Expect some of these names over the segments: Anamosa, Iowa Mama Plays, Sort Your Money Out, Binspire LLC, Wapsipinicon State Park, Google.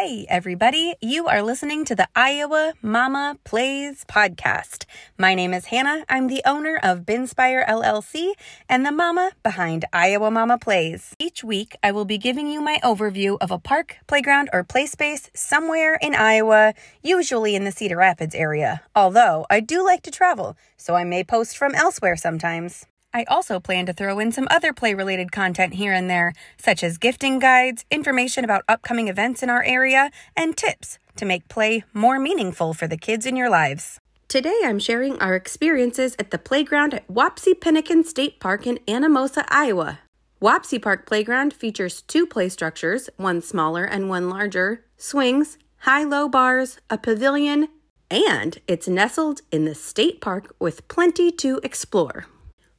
Hey everybody, you are listening to the Iowa Mama Plays podcast. My name is Hannah. I'm the owner of Binspire LLC and the mama behind Iowa Mama Plays. Each week, I will be giving you my overview of a park, playground, or play space somewhere in Iowa, usually in the Cedar Rapids area. Although I do like to travel, so I may post from elsewhere sometimes. I also plan to throw in some other play-related content here and there, such as gifting guides, information about upcoming events in our area, and tips to make play more meaningful for the kids in your lives. Today I'm sharing our experiences at the playground at Wapsipinicon State Park in Anamosa, Iowa. Wapsi Park Playground features two play structures, one smaller and one larger, swings, high-low bars, a pavilion, and it's nestled in the state park with plenty to explore.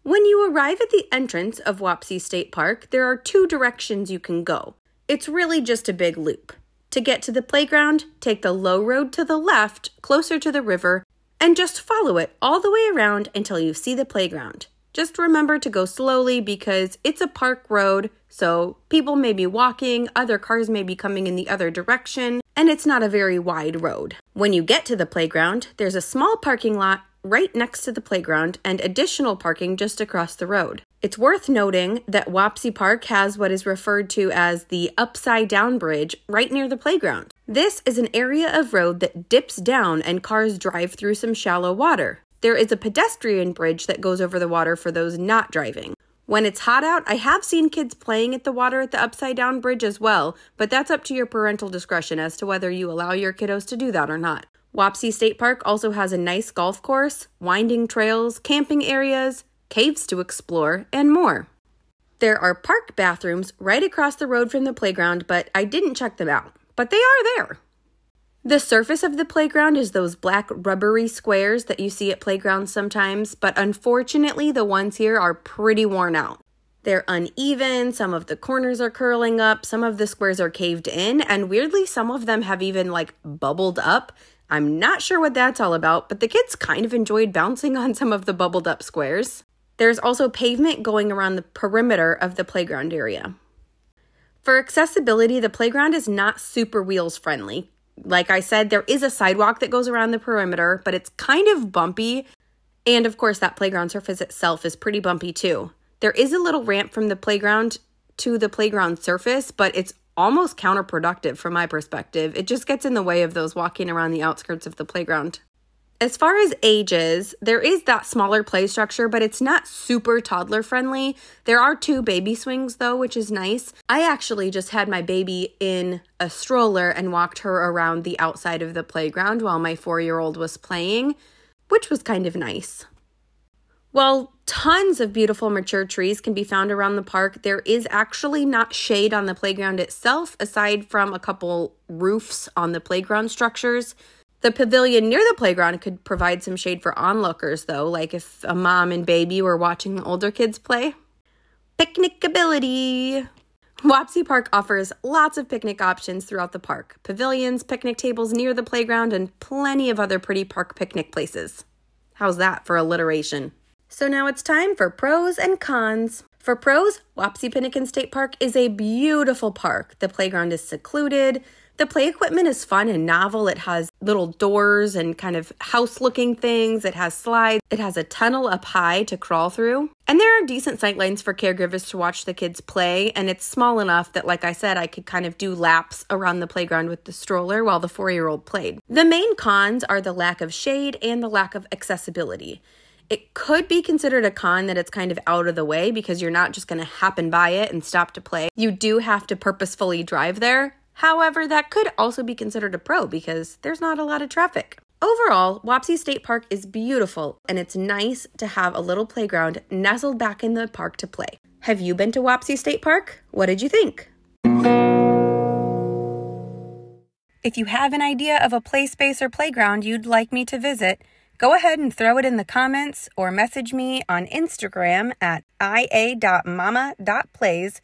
When you arrive at the entrance of Wapsi State Park, there are two directions you can go. It's really just a big loop. To get to the playground, take the low road to the left, closer to the river, and just follow it all the way around until you see the playground. Just remember to go slowly because it's a park road, so people may be walking, other cars may be coming in the other direction, and it's not a very wide road. When you get to the playground, there's a small parking lot right next to the playground and additional parking just across the road. It's worth noting that Wapsi Park has what is referred to as the upside down bridge right near the playground. This is an area of road that dips down and cars drive through some shallow water. There is a pedestrian bridge that goes over the water for those not driving. When it's hot out, I have seen kids playing at the water at the upside down bridge as well, but that's up to your parental discretion as to whether you allow your kiddos to do that or not. Wapsi State Park also has a nice golf course, winding trails, camping areas, caves to explore, and more. There are park bathrooms right across the road from the playground, but I didn't check them out. But they are there. The surface of the playground is those black rubbery squares that you see at playgrounds sometimes, but unfortunately the ones here are pretty worn out. They're uneven, some of the corners are curling up, some of the squares are caved in, and weirdly some of them have even bubbled up. I'm not sure what that's all about, but the kids kind of enjoyed bouncing on some of the bubbled up squares. There's also pavement going around the perimeter of the playground area. For accessibility, the playground is not super wheels friendly. Like I said, there is a sidewalk that goes around the perimeter, but it's kind of bumpy. And of course, that playground surface itself is pretty bumpy too. There is a little ramp from the playground to the playground surface, but it's almost counterproductive from my perspective. It just gets in the way of those walking around the outskirts of the playground. As far as ages, there is that smaller play structure, but it's not super toddler friendly. There are two baby swings though, which is nice. I actually just had my baby in a stroller and walked her around the outside of the playground while my 4-year-old was playing, which was kind of nice. While tons of beautiful mature trees can be found around the park, there is actually not shade on the playground itself, aside from a couple roofs on the playground structures. The pavilion near the playground could provide some shade for onlookers, though, like if a mom and baby were watching the older kids play. Picnic ability! Wapsi Park offers lots of picnic options throughout the park. Pavilions, picnic tables near the playground, and plenty of other pretty park picnic places. How's that for alliteration? So now it's time for pros and cons. For pros, Wapsipinicon State Park is a beautiful park. The playground is secluded. The play equipment is fun and novel. It has little doors and kind of house-looking things. It has slides. It has a tunnel up high to crawl through. And there are decent sightlines for caregivers to watch the kids play. And it's small enough that, like I said, I could kind of do laps around the playground with the stroller while the 4-year-old played. The main cons are the lack of shade and the lack of accessibility. It could be considered a con that it's kind of out of the way because you're not just going to happen by it and stop to play. You do have to purposefully drive there. However, that could also be considered a pro because there's not a lot of traffic. Overall, Wapsi State Park is beautiful and it's nice to have a little playground nestled back in the park to play. Have you been to Wapsi State Park? What did you think? If you have an idea of a play space or playground you'd like me to visit, go ahead and throw it in the comments or message me on Instagram at ia.mama.plays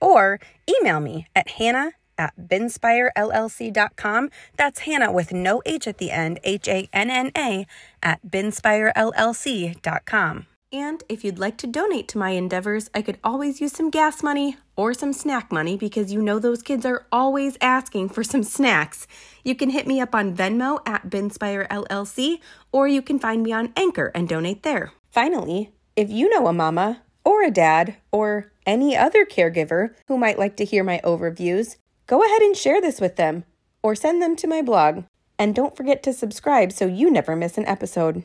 or email me at hannah@binspirellc.com. That's Hannah with no H at the end, Hanna@binspirellc.com. And if you'd like to donate to my endeavors, I could always use some gas money or some snack money because you know those kids are always asking for some snacks. You can hit me up on Venmo at Binspire LLC, or you can find me on Anchor and donate there. Finally, if you know a mama or a dad or any other caregiver who might like to hear my overviews, go ahead and share this with them or send them to my blog. And don't forget to subscribe so you never miss an episode.